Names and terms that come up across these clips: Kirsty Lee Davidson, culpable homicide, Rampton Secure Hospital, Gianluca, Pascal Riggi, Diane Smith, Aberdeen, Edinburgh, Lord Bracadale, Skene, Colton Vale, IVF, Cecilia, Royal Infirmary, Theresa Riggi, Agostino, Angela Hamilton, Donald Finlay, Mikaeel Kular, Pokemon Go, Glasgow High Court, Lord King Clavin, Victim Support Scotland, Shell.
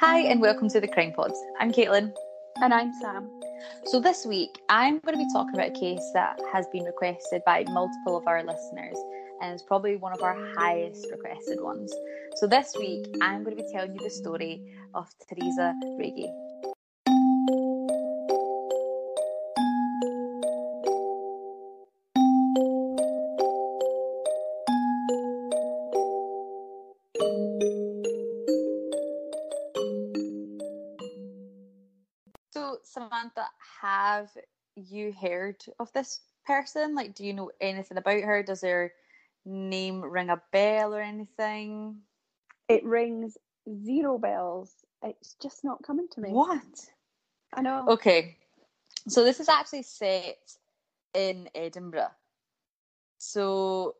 Hi and welcome to the Crime Pod. I'm Caitlin. And I'm Sam. So this week I'm going to be talking about a case that has been requested by multiple of our listeners and is probably one of our highest requested ones. So this week I'm going to be telling you the story of Theresa Riggi. Have you heard of this person? Like, do you know anything about her? Does her name ring a bell or anything? It rings zero bells. It's just not coming to me. What? I know. Okay. So this is actually set in Edinburgh. So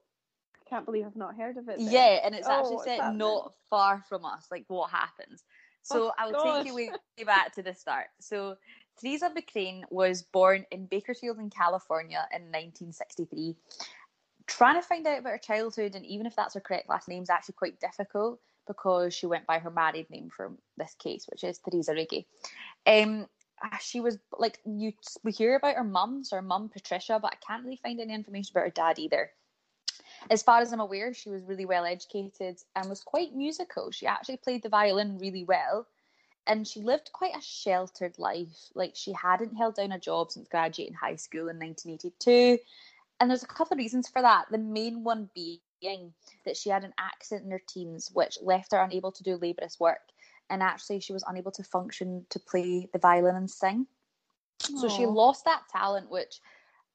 I can't believe I've not heard of it. Then. Yeah, and it's actually set not far from us, like what happens. So I will take you way back to the start. So Theresa McCrane was born in Bakersfield in California in 1963. Trying to find out about her childhood and even if that's her correct last name is actually quite difficult because she went by her married name for this case, which is Theresa Riggi. She was, like, we hear about her mum, so her mum Patricia, but I can't really find any information about her dad either. As far as I'm aware, she was really well educated and was quite musical. She actually played the violin really well. And she lived quite a sheltered life. Like, she hadn't held down a job since graduating high school in 1982. And there's a couple of reasons for that. The main one being that she had an accident in her teens, which left her unable to do laborious work. And actually, she was unable to function to play the violin and sing. Aww. So she lost that talent, which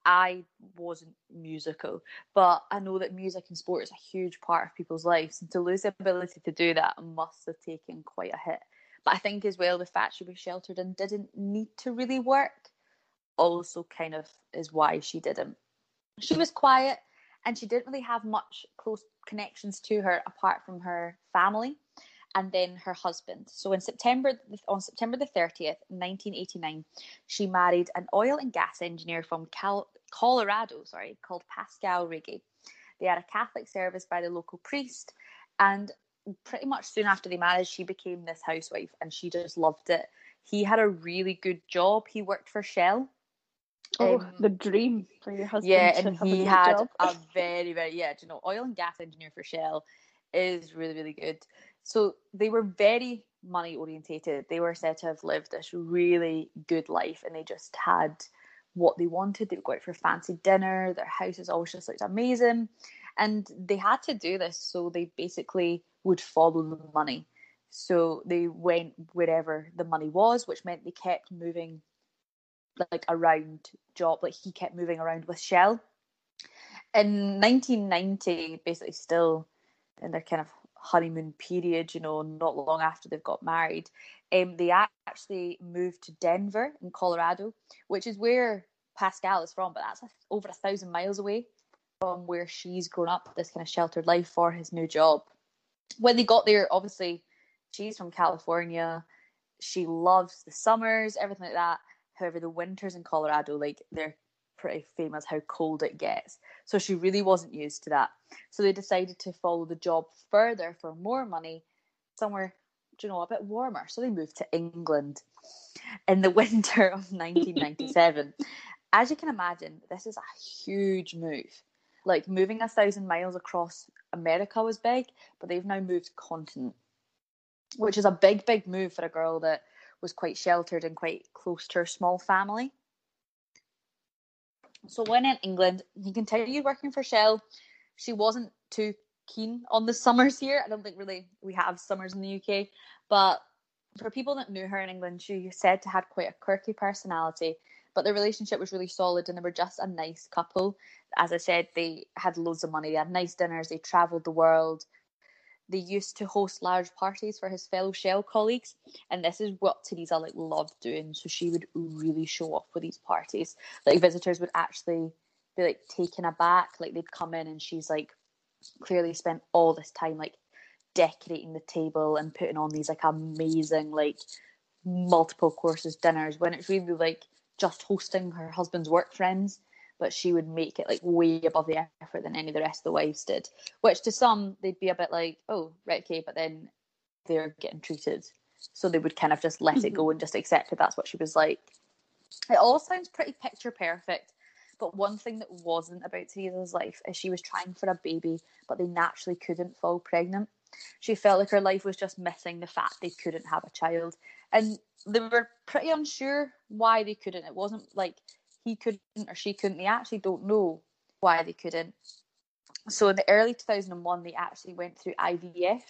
I wasn't musical. But I know that music and sport is a huge part of people's lives. And to lose the ability to do that must have taken quite a hit. But I think as well, the fact she was sheltered and didn't need to really work also kind of is why she didn't. She was quiet and she didn't really have much close connections to her apart from her family and then her husband. So on September the 30th, 1989, she married an oil and gas engineer from Colorado, called Pascal Riggi. They had a Catholic service by the local priest, and pretty much soon after they married, she became this housewife and she just loved it. He had a really good job. He worked for Shell. The dream for your husband. Yeah, and he had a very, very, oil and gas engineer for Shell is really, really good. So they were very money orientated. They were said to have lived this really good life and they just had what they wanted. They would go out for fancy dinner. Their houses always just looked amazing. And they had to do this, so they basically would follow the money. So they went wherever the money was, which meant they kept moving he kept moving around with Shell. In 1990, basically still in their kind of honeymoon period, not long after they've got married, they actually moved to Denver in Colorado, which is where Pascal is from, but that's over 1,000 miles away from where she's grown up, this kind of sheltered life, for his new job. When they got there, obviously, she's from California. She loves the summers, everything like that. However, the winters in Colorado, they're pretty famous how cold it gets. So she really wasn't used to that. So they decided to follow the job further for more money, somewhere, a bit warmer. So they moved to England in the winter of 1997. As you can imagine, this is a huge move. Moving 1,000 miles across America was big, but they've now moved continent, which is a big, big move for a girl that was quite sheltered and quite close to her small family. So when in England, he continued working for Shell. She wasn't too keen on the summers here. I don't think really we have summers in the UK, but for people that knew her in England, she said to have quite a quirky personality. But their relationship was really solid and they were just a nice couple. As I said, they had loads of money. They had nice dinners. They travelled the world. They used to host large parties for his fellow Shell colleagues. And this is what Theresa loved doing. So she would really show off with these parties. Visitors would actually be taken aback. They'd come in and she's clearly spent all this time decorating the table and putting on these amazing multiple courses dinners when it's really just hosting her husband's work friends, but she would make it way above the effort than any of the rest of the wives did, which to some they'd be a bit oh right, okay, but then they're getting treated So they would kind of just let it go and just accept that that's what she was like. It all sounds pretty picture perfect, but one thing that wasn't about Theresa's life is she was trying for a baby, but they naturally couldn't fall pregnant. She felt like her life was just missing the fact they couldn't have a child. And they were pretty unsure why they couldn't. It wasn't like he couldn't or she couldn't. They actually don't know why they couldn't. So in the early 2001, they actually went through IVF,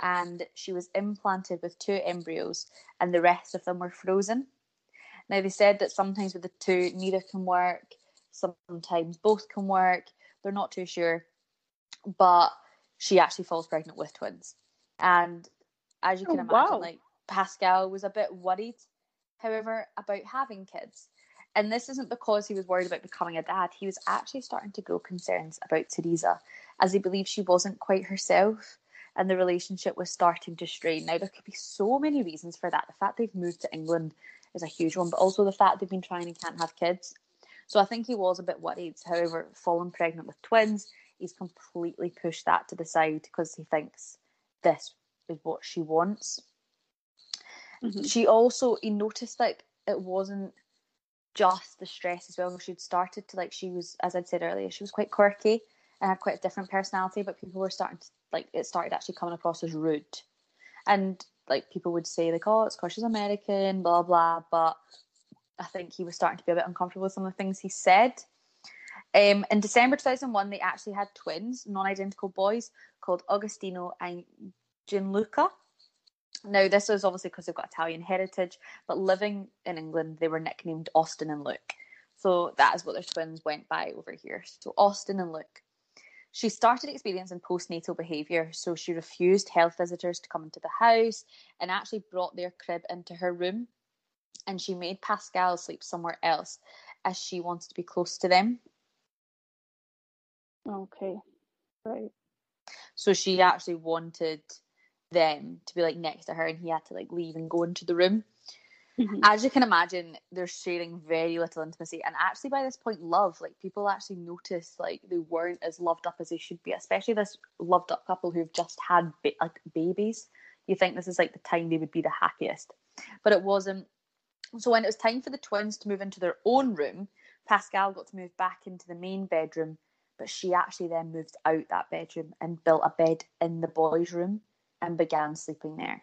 and she was implanted with 2 embryos, and the rest of them were frozen. Now, they said that sometimes with the 2, neither can work. Sometimes both can work. They're not too sure. But she actually falls pregnant with twins. And as you can imagine, like, Pascal was a bit worried, however, about having kids. And this isn't because he was worried about becoming a dad. He was actually starting to grow concerns about Theresa, as he believed she wasn't quite herself, and the relationship was starting to strain. Now, there could be so many reasons for that. The fact they've moved to England is a huge one, but also the fact they've been trying and can't have kids. So I think he was a bit worried. However, falling pregnant with twins, he's completely pushed that to the side because he thinks this is what she wants. She also, he noticed, like, it wasn't just the stress as well. She'd started to, like, she was, as I'd said earlier, she was quite quirky and had quite a different personality, but people were starting to, like, it started actually coming across as rude. And, like, people would say, like, oh, it's because she's American, blah, blah, but I think he was starting to be a bit uncomfortable with some of the things he said. In December 2001, they actually had twins, non-identical boys, called Agostino and Gianluca. Now, this was obviously because they've got Italian heritage, but living in England, they were nicknamed Austin and Luke. So that is what their twins went by over here. So Austin and Luke. She started experiencing postnatal behaviour, so she refused health visitors to come into the house and actually brought their crib into her room. And she made Pascal sleep somewhere else as she wanted to be close to them. Okay, right. So she actually wanted them to be, like, next to her, and he had to, like, leave and go into the room. As you can imagine, they're sharing very little intimacy, and actually by this point love, like, people actually noticed, like, they weren't as loved up as they should be, especially this loved up couple who've just had babies. You think this is, like, the time they would be the happiest, but it wasn't. So when it was time for the twins to move into their own room, Pascal got to move back into the main bedroom, but she actually then moved out that bedroom and built a bed in the boys' room and began sleeping there.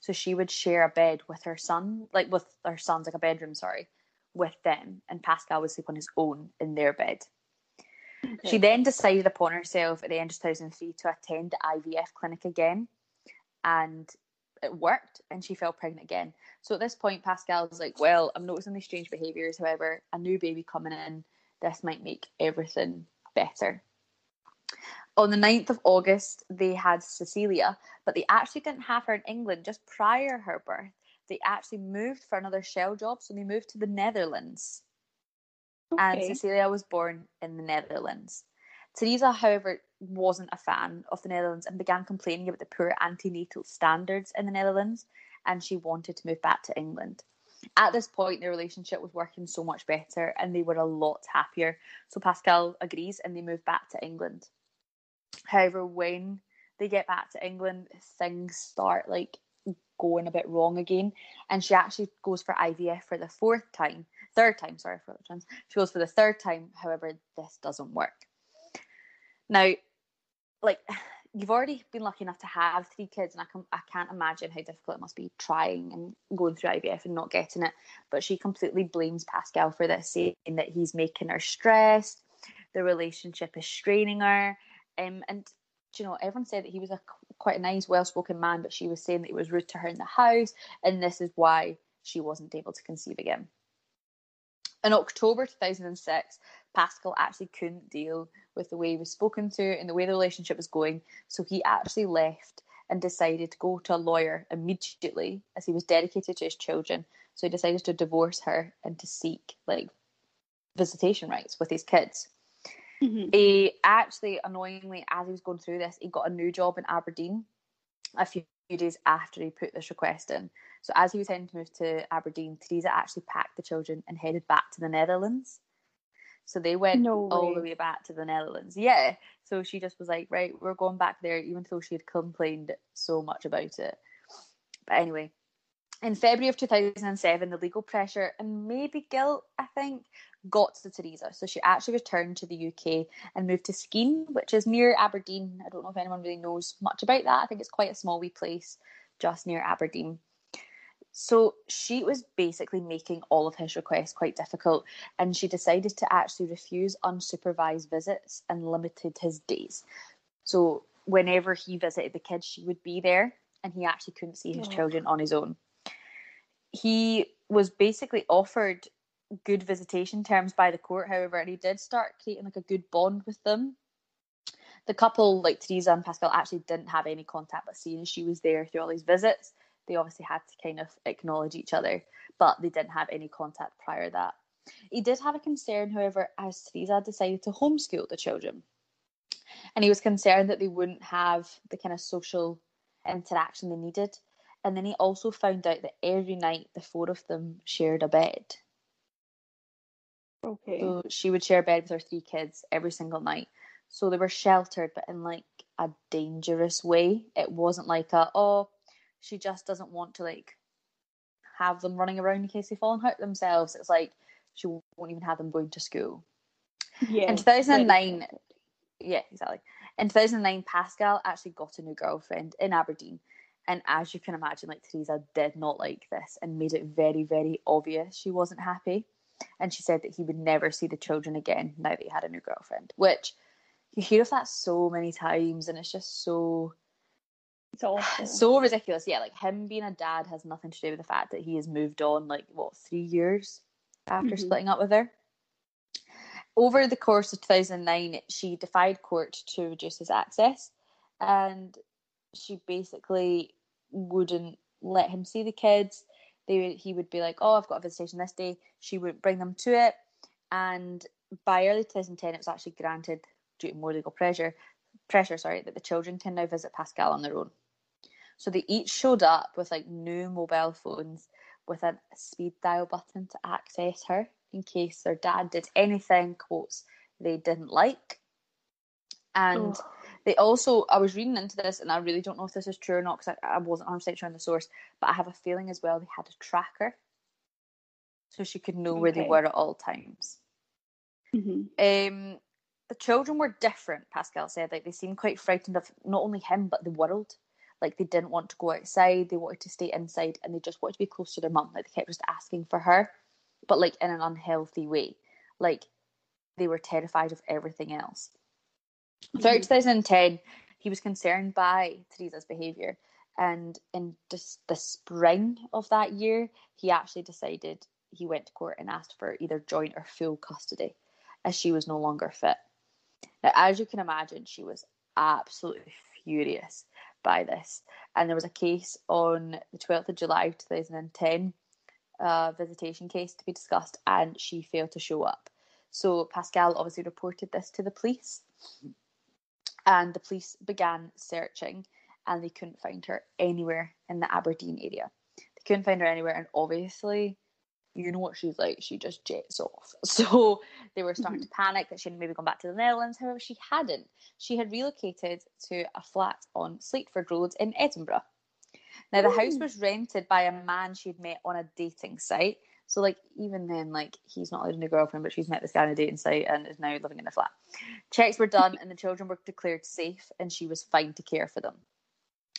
So she would share a bed with her son, like, with her son's, like, a bedroom, sorry, with them, and Pascal would sleep on his own in their bed. Okay. She then decided upon herself at the end of 2003 to attend the IVF clinic again, and it worked, and she fell pregnant again. So at this point, Pascal was like, well, I'm noticing these strange behaviours, however, a new baby coming in, this might make everything better. On the 9th of August, they had Cecilia, but they actually didn't have her in England. Just prior her birth, they actually moved for another Shell job, so they moved to the Netherlands. Okay. And Cecilia was born in the Netherlands. Theresa, however, wasn't a fan of the Netherlands and began complaining about the poor antenatal standards in the Netherlands, and she wanted to move back to England. At this point, their relationship was working so much better, and they were a lot happier. So Pascal agrees, and they move back to England. However, when they get back to England, things start, like, going a bit wrong again. And she actually goes for IVF for the third time. She goes for the third time. However, this doesn't work. Now, like, you've already been lucky enough to have 3 kids, and I can't imagine how difficult it must be trying and going through IVF and not getting it. But she completely blames Pascal for this, saying that he's making her stressed, the relationship is straining her. And, you know, everyone said that he was quite a nice, well-spoken man, but she was saying that he was rude to her in the house, and this is why she wasn't able to conceive again. In October 2006, Pascal actually couldn't deal with the way he was spoken to and the way the relationship was going, so he actually left and decided to go to a lawyer immediately, as he was dedicated to his children. So he decided to divorce her and to seek, like, visitation rights with his kids. He actually, annoyingly, as he was going through this, he got a new job in Aberdeen a few days after he put this request in. So as he was heading to move to Aberdeen, Theresa actually packed the children and headed back to the Netherlands. So they went all the way back to the Netherlands. Yeah. So she just was like, right, we're going back there, even though she had complained so much about it. But anyway, in February of 2007, the legal pressure and maybe guilt, I think, got to Theresa. So she actually returned to the UK and moved to Skene, which is near Aberdeen. I don't know if anyone really knows much about that. I think it's quite a small wee place just near Aberdeen. So she was basically making all of his requests quite difficult, and she decided to actually refuse unsupervised visits and limited his days. So whenever he visited the kids, she would be there, and he actually couldn't see his children on his own. He was basically offered good visitation terms by the court, however, and he did start creating like a good bond with them. The couple, like Theresa and Pascal, actually didn't have any contact, but seeing as she was there through all these visits, they obviously had to kind of acknowledge each other, but they didn't have any contact prior to that. He did have a concern, however, as Theresa decided to homeschool the children. And he was concerned that they wouldn't have the kind of social interaction they needed. And then he also found out that every night the four of them shared a bed. Okay. So she would share a bed with her three kids every single night. So they were sheltered, but in like a dangerous way. It wasn't like a, oh, she just doesn't want to like have them running around in case they fall and hurt themselves. It's like she won't even have them going to school. Yeah. In 2009, yeah, exactly. In 2009, Pascal actually got a new girlfriend in Aberdeen. And as you can imagine, like, Theresa did not like this and made it very, very obvious she wasn't happy. And she said that he would never see the children again now that he had a new girlfriend, which you hear of that so many times, and it's just so... It's awful. So ridiculous. Yeah, like, him being a dad has nothing to do with the fact that he has moved on, like, what, 3 years after splitting up with her? Over the course of 2009, she defied court to reduce his access, and she basically wouldn't let him see the kids. He would be like, oh, I've got a visitation this day. She wouldn't bring them to it. And by early 2010, it was actually granted, due to more legal pressure, that the children can now visit Pascal on their own. So they each showed up with like new mobile phones with a speed dial button to access her in case their dad did anything, quotes, they didn't like. And they also, I was reading into this, and I really don't know if this is true or not because I wasn't 100% sure on the source, but I have a feeling as well they had a tracker so she could know where they were at all times. The children were different, Pascal said. Like, they seemed quite frightened of not only him but the world. Like, they didn't want to go outside, they wanted to stay inside, and they just wanted to be close to their mum. Like, they kept just asking for her, but like in an unhealthy way. Like, they were terrified of everything else. Throughout 2010, he was concerned by Theresa's behaviour, and in the spring of that year, he actually decided he went to court and asked for either joint or full custody, as she was no longer fit. Now, as you can imagine, she was absolutely furious by this, and there was a case on the 12th of July 2010, a visitation case to be discussed, and she failed to show up. So Pascal obviously reported this to the police. And the police began searching, and they couldn't find her anywhere in the Aberdeen area. They couldn't find her anywhere, and obviously, you know what she's like, she just jets off. So they were starting to panic that she had maybe gone back to the Netherlands. However, she hadn't. She had relocated to a flat on Slateford Road in Edinburgh. Now, the house was rented by a man she'd met on a dating site. So, like, even then, like, he's not living with a girlfriend, but she's met this guy on a dating site and is now living in a flat. Checks were done, and the children were declared safe, and she was fine to care for them.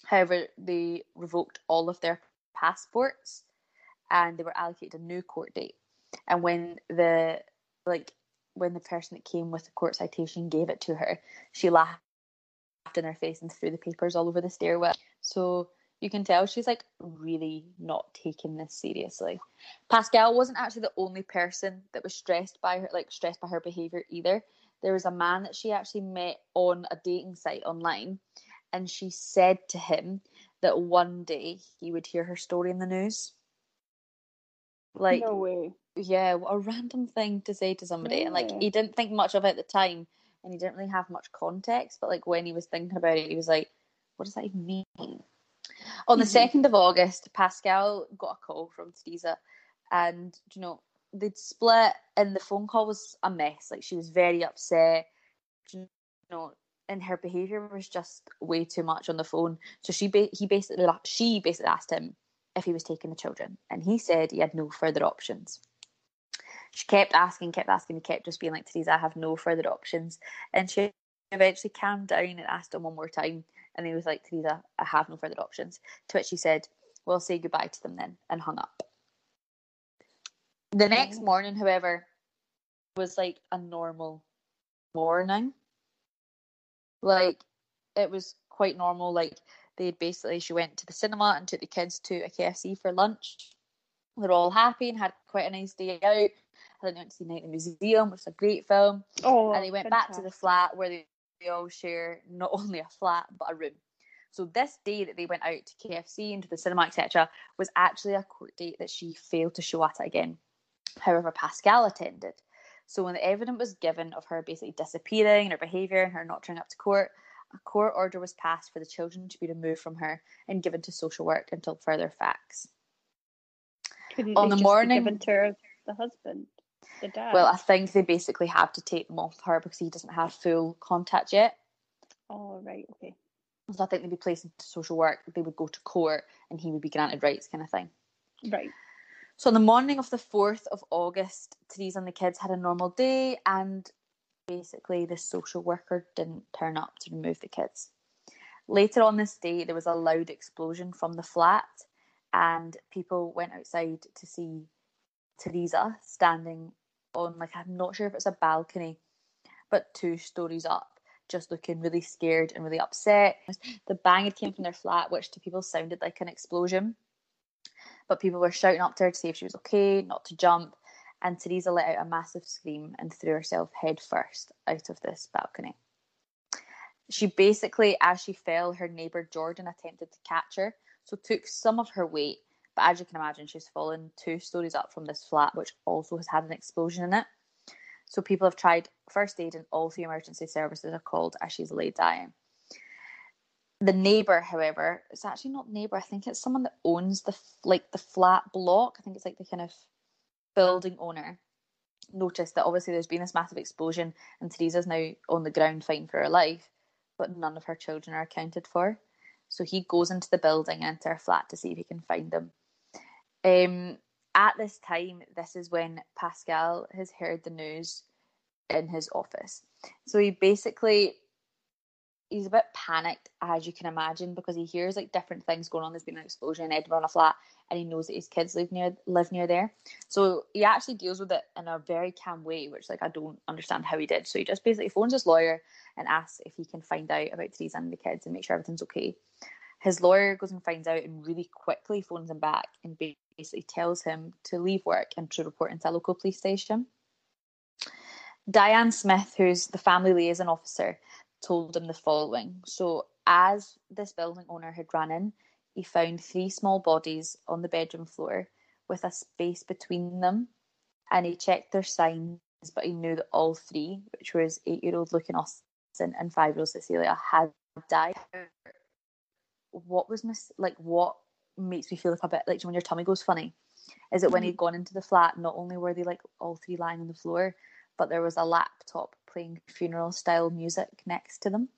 However, they revoked all of their passports, and they were allocated a new court date. And when the person that came with the court citation gave it to her, she laughed in her face and threw the papers all over the stairwell. So... you can tell she's, like, really not taking this seriously. Pascal wasn't actually the only person that was stressed by her behaviour either. There was a man that she actually met on a dating site online, and she said to him that one day he would hear her story in the news. Like, no way. Yeah, what a random thing to say to somebody. No, and, like, he didn't think much of it at the time, and he didn't really have much context, but, like, when he was thinking about it, he was like, what does that even mean? On the 2nd of August, Pascal got a call from Theresa, and, you know, they'd split, and the phone call was a mess. Like, she was very upset. You know, and her behaviour was just way too much on the phone. So she basically asked him if he was taking the children, and he said he had no further options. She kept asking, he kept just being like, Theresa, I have no further options. And she eventually calmed down and asked him one more time, and he was like, Theresa, I have no further options. To which she said, well, say goodbye to them then, and hung up. The next morning, however, was like a normal morning. Like, it was quite normal. Like, she went to the cinema and took the kids to a KFC for lunch. They're all happy and had quite a nice day out. And then they went to see Night in the Museum, which is a great film. Oh, and they went back to the flat where they all share not only a flat, but a room. So this day that they went out to KFC and to the cinema, etc., was actually a court date that she failed to show at again. However, Pascal attended. So when the evidence was given of her basically disappearing and her behaviour and her not turning up to court, a court order was passed for the children to be removed from her and given to social work until further facts. Couldn't on the morning, given to her, the husband, the dad. Well, I think they basically have to take them off her because he doesn't have full contact yet. Oh, right, okay. So I think they'd be placed into social work. They would go to court, and he would be granted rights, kind of thing. Right. So on the morning of the 4th of August, Theresa and the kids had a normal day, and basically the social worker didn't turn up to remove the kids. Later on this day, there was a loud explosion from the flat, and people went outside to see Theresa standing on, like, I'm not sure if it's a balcony, but 2 stories up, just looking really scared and really upset. The bang had came from their flat, which to people sounded like an explosion. But people were shouting up to her to see if she was okay, not to jump. And Theresa let out a massive scream and threw herself headfirst out of this balcony. She basically, as she fell, her neighbour Jordan attempted to catch her, so took some of her weight. But as you can imagine, she's fallen 2 stories up from this flat, which also has had an explosion in it. So people have tried first aid and all 3 emergency services are called as she's lay dying. The neighbour, however, it's actually not neighbour. I think it's someone that owns the flat block. I think it's like the kind of building owner. Noticed that obviously there's been this massive explosion and Theresa's now on the ground fighting for her life, but none of her children are accounted for. So he goes into the building and into her flat to see if he can find them. At this time, this is when Pascal has heard the news in his office. So he basically, he's a bit panicked, as you can imagine, because he hears like different things going on. There's been an explosion in Edinburgh on a flat, and he knows that his kids live near there. So he actually deals with it in a very calm way, which, like, I don't understand how he did. So he just basically phones his lawyer and asks if he can find out about Theresa and the kids and make sure everything's okay. His lawyer goes and finds out and really quickly phones him back and basically tells him to leave work and to report into a local police station. Diane Smith, who's the family liaison officer, told him the following. So as this building owner had run in, he found 3 small bodies on the bedroom floor with a space between them, and he checked their signs, but he knew that all 3, which was 8-year-old looking Austin and 5-year-old Cecilia, had died. What makes me feel like a bit like when your tummy goes funny is that when he'd gone into the flat, not only were they like all 3 lying on the floor, but there was a laptop playing funeral style music next to them.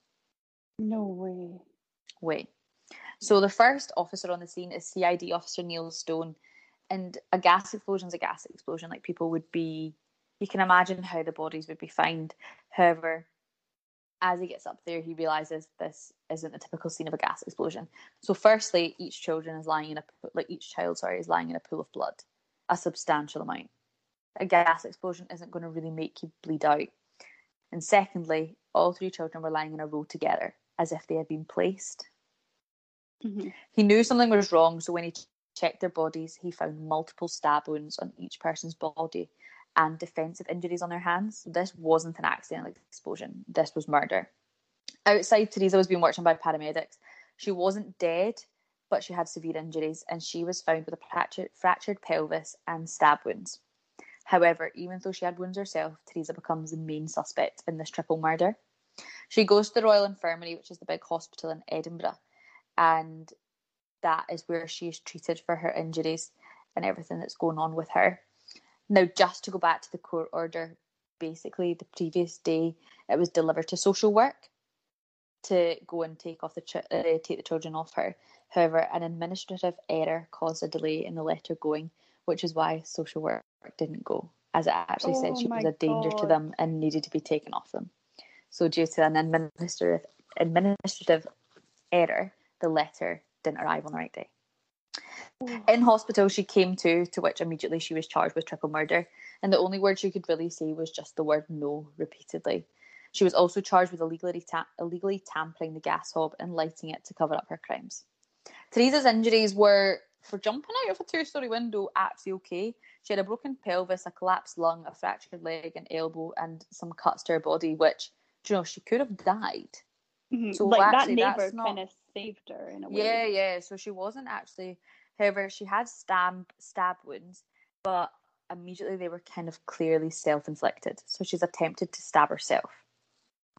No way. So the first officer on the scene is CID officer Neil Stone, and a gas explosion is a gas explosion. Like, people would be, you can imagine how the bodies would be found. However, as he gets up there, he realises this isn't the typical scene of a gas explosion. So firstly, each child is lying in a pool of blood, a substantial amount. A gas explosion isn't going to really make you bleed out. And secondly, all 3 children were lying in a row together, as if they had been placed. Mm-hmm. He knew something was wrong, so when he checked their bodies, he found multiple stab wounds on each person's body and defensive injuries on their hands. This wasn't an accidental explosion. This was murder. Outside, Theresa was being watched by paramedics. She wasn't dead, but she had severe injuries, and she was found with a fractured pelvis and stab wounds. However, even though she had wounds herself, Theresa becomes the main suspect in this triple murder. She goes to the Royal Infirmary, which is the big hospital in Edinburgh, and that is where she is treated for her injuries and everything that's going on with her. Now, just to go back to the court order, basically the previous day it was delivered to social work, to go and take off the take the children off her. However, an administrative error caused a delay in the letter going, which is why social work didn't go, as it actually said she was a danger to them and needed to be taken off them. So due to an administrative error, the letter didn't arrive on the right day. In hospital, she came to which immediately she was charged with triple murder, and the only word she could really say was just the word no repeatedly. She was also charged with illegally tampering the gas hob and lighting it to cover up her crimes. Theresa's injuries were, for jumping out of a two-storey window, absolutely okay. She had a broken pelvis, a collapsed lung, a fractured leg and elbow, and some cuts to her body, which, you know, she could have died. Mm-hmm. So like actually, that neighbour kind of saved her in a way. Yeah, yeah. So she wasn't actually... However, she had stab wounds, but immediately they were kind of clearly self-inflicted. So she's attempted to stab herself.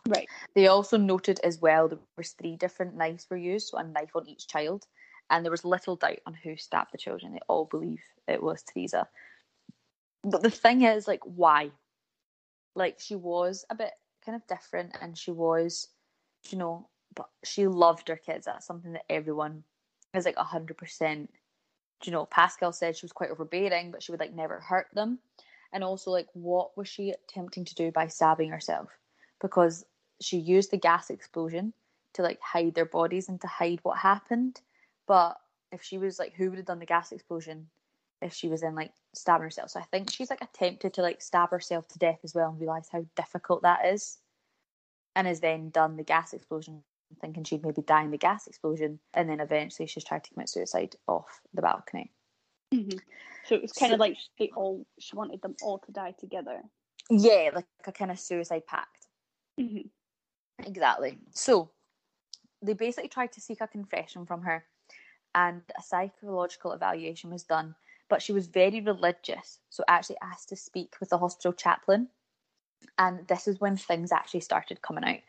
Right. They also noted as well there were 3 different knives were used, so a knife on each child, and there was little doubt on who stabbed the children. They all believe it was Theresa. But the thing is, like, why? Like, she was a bit kind of different, and she was, you know, but she loved her kids. That's something that everyone is like 100%. You know, Pascal said she was quite overbearing, but she would like never hurt them. And also, like, what was she attempting to do by stabbing herself? Because she used the gas explosion to like hide their bodies and to hide what happened. But if she was like, who would have done the gas explosion if she was then like stabbing herself? So I think she's like attempted to like stab herself to death as well and realised how difficult that is, and has then done the gas explosion thinking she'd maybe die in the gas explosion, and then eventually she's tried to commit suicide off the balcony. Mm-hmm. So it was kind of like she wanted them all to die together. Yeah, like a kind of suicide pact. Mm-hmm. Exactly. So they basically tried to seek a confession from her, and a psychological evaluation was done, but she was very religious, so actually asked to speak with the hospital chaplain. And this is when things actually started coming out.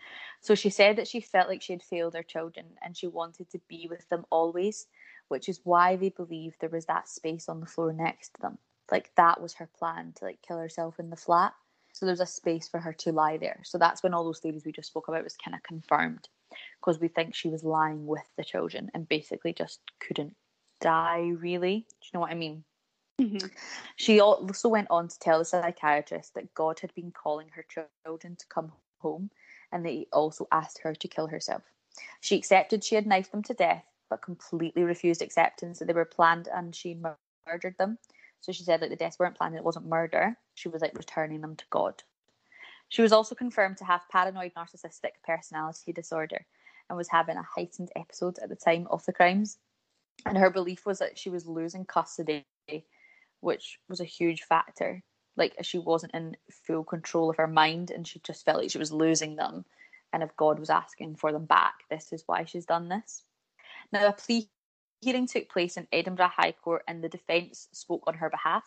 So she said that she felt like she had failed her children and she wanted to be with them always, which is why they believed there was that space on the floor next to them. Like, that was her plan, to like kill herself in the flat. So there's a space for her to lie there. So that's when all those theories we just spoke about was kind of confirmed, because we think she was lying with the children and basically just couldn't die, really. Do you know what I mean? Mm-hmm. She also went on to tell the psychiatrist that God had been calling her children to come home, and they also asked her to kill herself. She accepted she had knifed them to death, but completely refused acceptance that they were planned, and she murdered them. So she said that the deaths weren't planned and it wasn't murder. She was like returning them to God. She was also confirmed to have paranoid narcissistic personality disorder and was having a heightened episode at the time of the crimes, and her belief was that she was losing custody, which was a huge factor. Like, she wasn't in full control of her mind and she just felt like she was losing them, and if God was asking for them back, this is why she's done this. Now, a plea hearing took place in Edinburgh High Court, and the defence spoke on her behalf.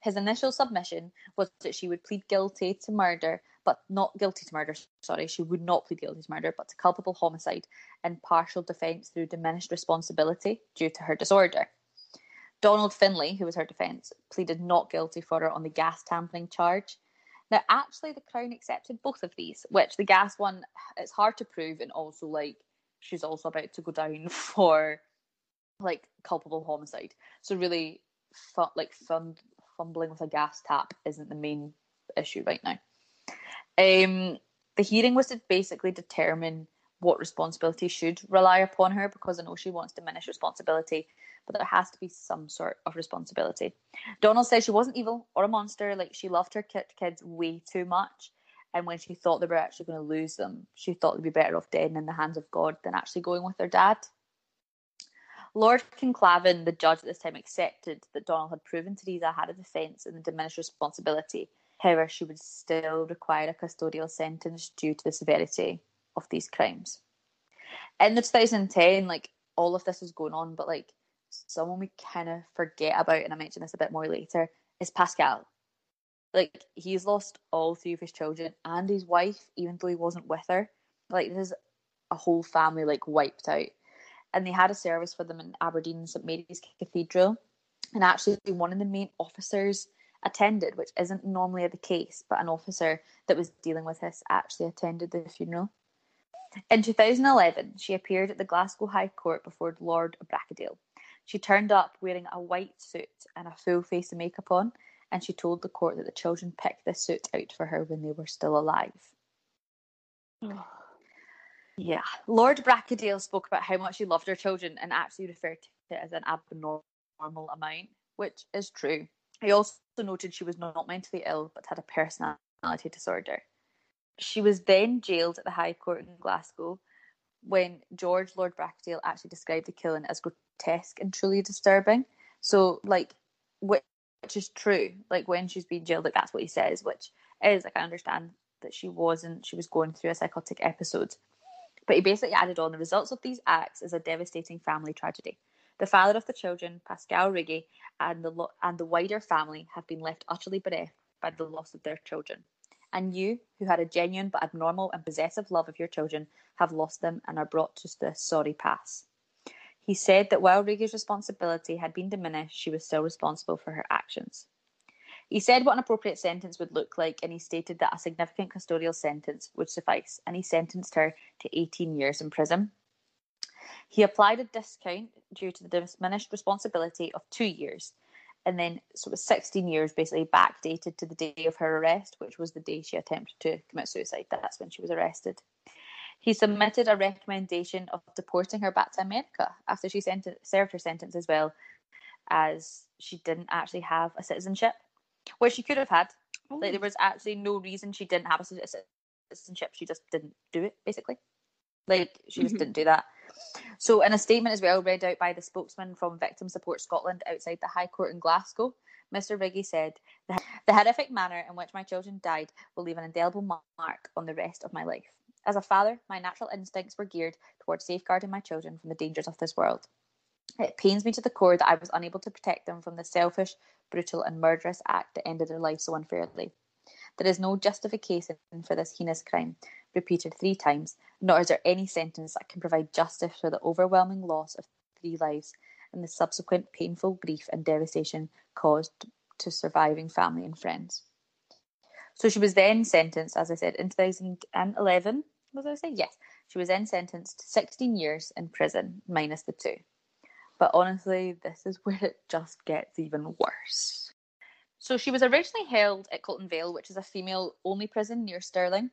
His initial submission was that she would plead guilty to murder, but not guilty to murder, sorry, she would not plead guilty to murder, but to culpable homicide and partial defence through diminished responsibility due to her disorder. Donald Finlay, who was her defence, pleaded not guilty for her on the gas tampering charge. Now, actually, the Crown accepted both of these, which the gas one, it's hard to prove, and also, like, she's also about to go down for, like, culpable homicide. So really, fumbling with a gas tap isn't the main issue right now. The hearing was to basically determine what responsibility should rely upon her, because I know she wants diminished responsibility, but there has to be some sort of responsibility. Donald says she wasn't evil or a monster. Like, she loved her kids way too much, and when she thought they were actually going to lose them, she thought they'd be better off dead and in the hands of God than actually going with their dad. Lord King Clavin, the judge at this time, accepted that Donald had proven Theresa had a defence and the diminished responsibility. However, she would still require a custodial sentence due to the severity of these crimes. In the 2010, like, all of this was going on, but like, someone we kind of forget about, and I mention this a bit more later, is Pascal. Like, he's lost all 3 of his children and his wife, even though he wasn't with her. Like, this is a whole family, like, wiped out. And they had a service for them in Aberdeen, St Mary's Cathedral, and actually one of the main officers attended, which isn't normally the case, but an officer that was dealing with this actually attended the funeral. In 2011, she appeared at the Glasgow High Court before Lord Bracadale. She turned up wearing a white suit and a full face of makeup on, and she told the court that the children picked this suit out for her when they were still alive. Yeah. Lord Bracadale spoke about how much he loved her children and actually referred to it as an abnormal amount, which is true. He also noted she was not mentally ill but had a personality disorder. She was then jailed at the High Court in Glasgow when George Lord Bracadale actually described the killing as grotesque and truly disturbing. So, like, which is true. Like, when she's been jailed, like, that's what he says, which is, like, I understand that she was going through a psychotic episode. But he basically added on, the results of these acts is a devastating family tragedy. The father of the children, Pascal Riggi, and the wider family have been left utterly bereft by the loss of their children. And you, who had a genuine but abnormal and possessive love of your children, have lost them and are brought to the sorry pass. He said that while Riggi's responsibility had been diminished, she was still responsible for her actions. He said what an appropriate sentence would look like, and he stated that a significant custodial sentence would suffice, and he sentenced her to 18 years in prison. He applied a discount due to the diminished responsibility of 2 years, and then so it was 16 years basically backdated to the day of her arrest, which was the day she attempted to commit suicide. That's when she was arrested. He submitted a recommendation of deporting her back to America after she served her sentence, as well as she didn't actually have a citizenship, which she could have had. Oh. Like, there was actually no reason she didn't have a citizenship. She just didn't do it, basically. Like, she just didn't do that. So, in a statement as well read out by the spokesman from Victim Support Scotland outside the High Court in Glasgow, Mr Riggi said, "The horrific manner in which my children died will leave an indelible mark on the rest of my life. As a father, my natural instincts were geared towards safeguarding my children from the dangers of this world. It pains me to the core that I was unable to protect them from the selfish, brutal and murderous act that ended their lives so unfairly. There is no justification for this heinous crime, repeated 3 times, nor is there any sentence that can provide justice for the overwhelming loss of 3 lives and the subsequent painful grief and devastation caused to surviving family and friends." So she was then sentenced, as I said, in 2011, was I saying? Yes. She was then sentenced to 16 years in prison, minus the 2. But honestly, this is where it just gets even worse. So she was originally held at Colton Vale, which is a female-only prison near Stirling.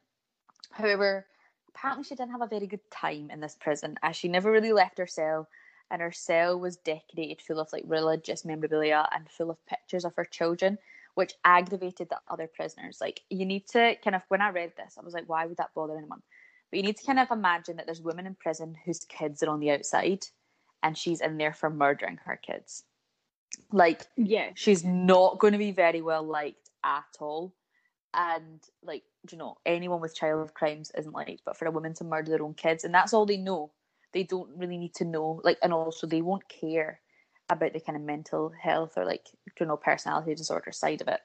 However, apparently she didn't have a very good time in this prison, as she never really left her cell, and her cell was decorated full of, like, religious memorabilia and full of pictures of her children, which aggravated the other prisoners. Like, you need to kind of, when I read this, I was like, why would that bother anyone? But you need to kind of imagine that there's women in prison whose kids are on the outside, and she's in there for murdering her kids. Like, yeah, she's not going to be very well liked at all. And, like, you know, anyone with child crimes isn't liked, but for a woman to murder their own kids, and that's all they know. They don't really need to know, like, and also they won't care about the kind of mental health or, like, you know, personality disorder side of it.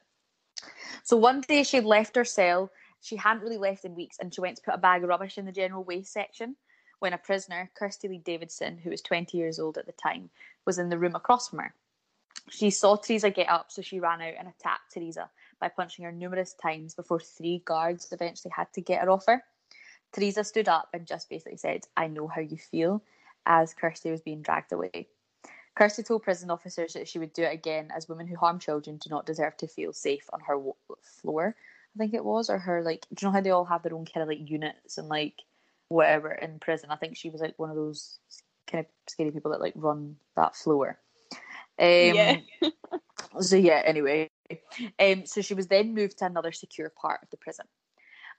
So one day she left her cell. She hadn't really left in weeks, and she went to put a bag of rubbish in the general waste section when a prisoner, Kirsty Lee Davidson, who was 20 years old at the time, was in the room across from her. She saw Theresa get up, so she ran out and attacked Theresa by punching her numerous times before 3 guards eventually had to get her off her. Theresa stood up and just basically said, "I know how you feel," as Kirsty was being dragged away. Kirsty told prison officers that she would do it again, as women who harm children do not deserve to feel safe on her floor, I think it was, or her, like, do you know how they all have their own kind of, like, units and, like, whatever in prison? I think she was, like, one of those kind of scary people that, like, run that floor. Yeah. So, yeah, anyway. So she was then moved to another secure part of the prison.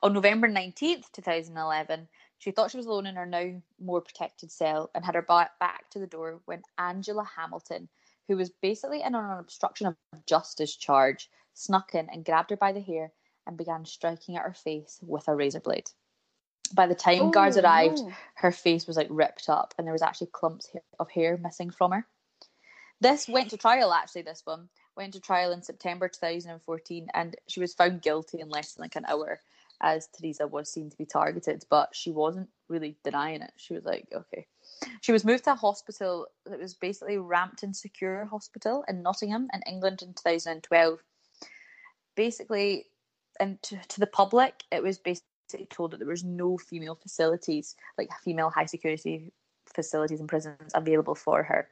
On November 19th, 2011, she thought she was alone in her now more protected cell and had her back to the door when Angela Hamilton, who was basically in on an obstruction of justice charge, snuck in and grabbed her by the hair and began striking at her face with a razor blade. By the time guards arrived, her face was, like, ripped up, and there was actually clumps of hair missing from her. This went to trial, actually, this one. Went to trial in September 2014, and she was found guilty in less than, like, an hour, as Theresa was seen to be targeted, but she wasn't really denying it. She was like, okay. She was moved to a hospital that was basically Rampton Secure Hospital in Nottingham in England in 2012. Basically, and to the public, it was basically told that there was no female facilities, like female high security facilities and prisons available for her.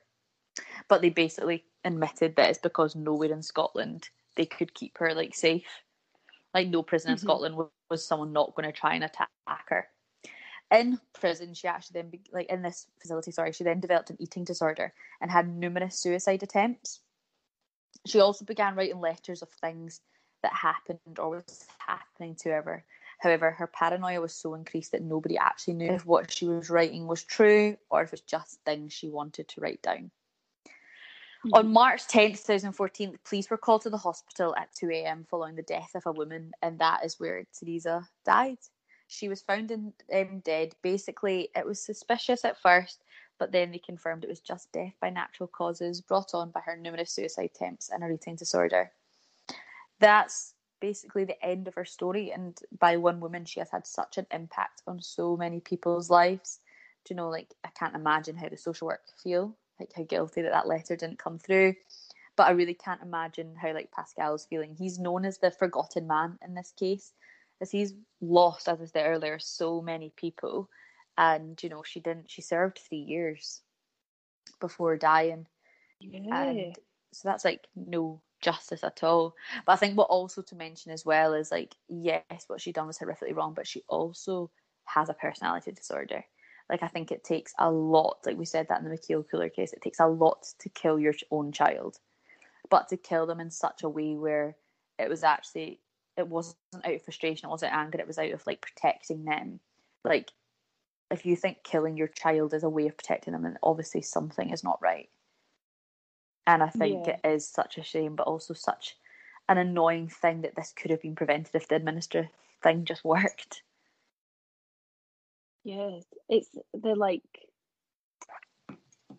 But they basically admitted that it's because nowhere in Scotland they could keep her, like, safe. Like, no prison in Scotland was someone not going to try and attack her. In prison, she actually then, in this facility, she then developed an eating disorder and had numerous suicide attempts. She also began writing letters of things that happened or was happening to her. However, her paranoia was so increased that nobody actually knew if what she was writing was true or if it was just things she wanted to write down. On March 10th, 2014, the police were called to the hospital at 2 a.m. following the death of a woman, and that is where Theresa died. She was found dead. Basically, it was suspicious at first, but then they confirmed it was just death by natural causes brought on by her numerous suicide attempts and her eating disorder. That's basically the end of her story, and by one woman, she has had such an impact on so many people's lives. Do you know, like, I can't imagine how the social work feel. Like, how guilty that letter didn't come through. But I really can't imagine how, like, Pascal's feeling. He's known as the forgotten man in this case, as he's lost, as I said earlier, so many people. And, you know, she served 3 years before dying. Yeah. And so that's, like, no justice at all. But I think what also to mention as well is, like, yes, what she done was horrifically wrong, but she also has a personality disorder. Like, I think it takes a lot, like we said that in the Mikaeel Kular case, it takes a lot to kill your own child. But to kill them in such a way where it was actually, it wasn't out of frustration, it wasn't anger, it was out of, like, protecting them. Like, if you think killing your child is a way of protecting them, then obviously something is not right. And I think it is such a shame, but also such an annoying thing that this could have been prevented if the administrative thing just worked. Yes, it's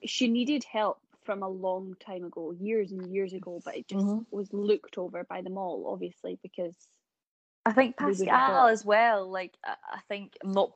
she needed help from a long time ago, years and years ago, but it just was looked over by them all, obviously, because... I think Pascal as well, I think, I'm not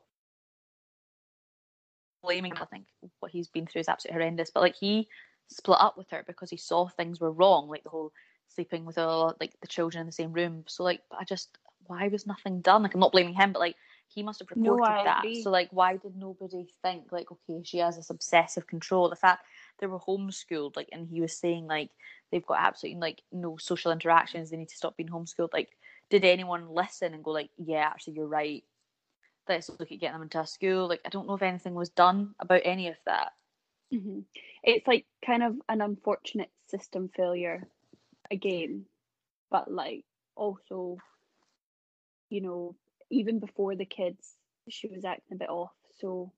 blaming him, I think what he's been through is absolutely horrendous, but, like, he split up with her because he saw things were wrong, like the whole sleeping with all, like, the children in the same room. So, like, I just, why was nothing done? Like, I'm not blaming him, but, like, he must have reported that. Agree. So, like, why did nobody think, like, okay, she has this obsessive control? The fact they were homeschooled, like, and he was saying, like, they've got absolutely, like, no social interactions. They need to stop being homeschooled. Like, did anyone listen and go, like, yeah, actually, you're right. Let's look at getting them into a school. Like, I don't know if anything was done about any of that. Mm-hmm. It's, like, kind of an unfortunate system failure again. But, like, also, you know, even before the kids, she was acting a bit off, so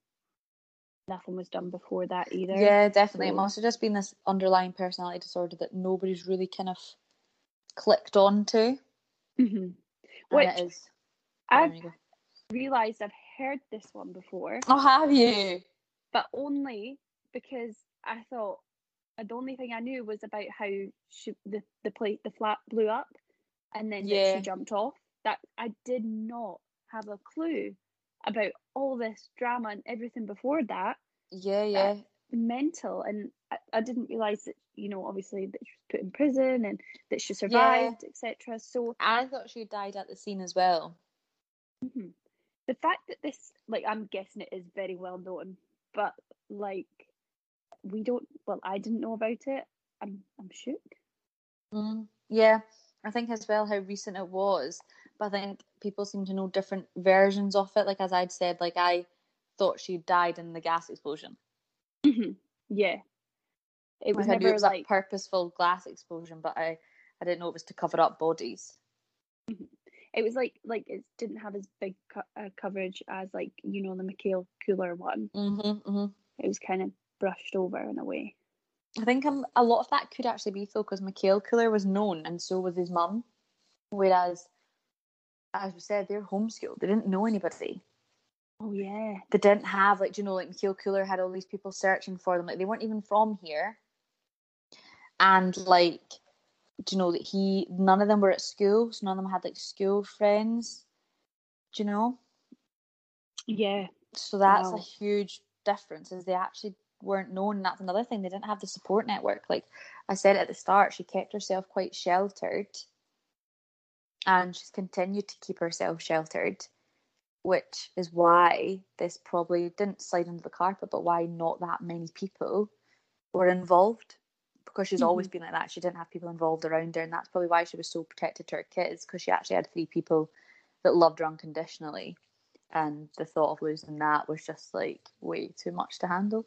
nothing was done before that either. Yeah, definitely. So it must have just been this underlying personality disorder that nobody's really kind of clicked on to. Mm-hmm. Which I've realised I've heard this one before. Oh, have you? But only because I thought, the only thing I knew was about how the flat blew up and then she jumped off. That I did not have a clue about all this drama and everything before that. Yeah, yeah. Mental. And I didn't realise that, you know, obviously that she was put in prison and that she survived, etc. So I thought she died at the scene as well. Mm-hmm. The fact that this, like, I'm guessing it is very well known, but, like, I didn't know about it. I'm shook. Mm, yeah. I think as well how recent it was, but I think people seem to know different versions of it. Like, as I'd said, like, I thought she died in the gas explosion. Mm-hmm. Yeah. It was never a purposeful glass explosion, but I didn't know it was to cover up bodies. Mm-hmm. It was like it didn't have as big coverage as, like, you know, the Mikaeel Kular one. Mm-hmm, mm-hmm. It was kind of brushed over in a way. I think a lot of that could actually be, though, because Mikaeel Kular was known and so was his mum. Whereas, as we said, they're homeschooled. They didn't know anybody. Oh, yeah. They didn't have, like, you know, like, Mikaeel Kular had all these people searching for them. Like, they weren't even from here. And, like, do you know that none of them were at school, so none of them had, like, school friends. Do you know? Yeah. So that's a huge difference, is they actually weren't known. That's another thing, they didn't have the support network. Like I said at the start, she kept herself quite sheltered, and she's continued to keep herself sheltered, which is why this probably didn't slide under the carpet, but why not that many people were involved, because she's always been like that. She didn't have people involved around her, and that's probably why she was so protected to her kids, because she actually had three people that loved her unconditionally, and the thought of losing that was just like way too much to handle.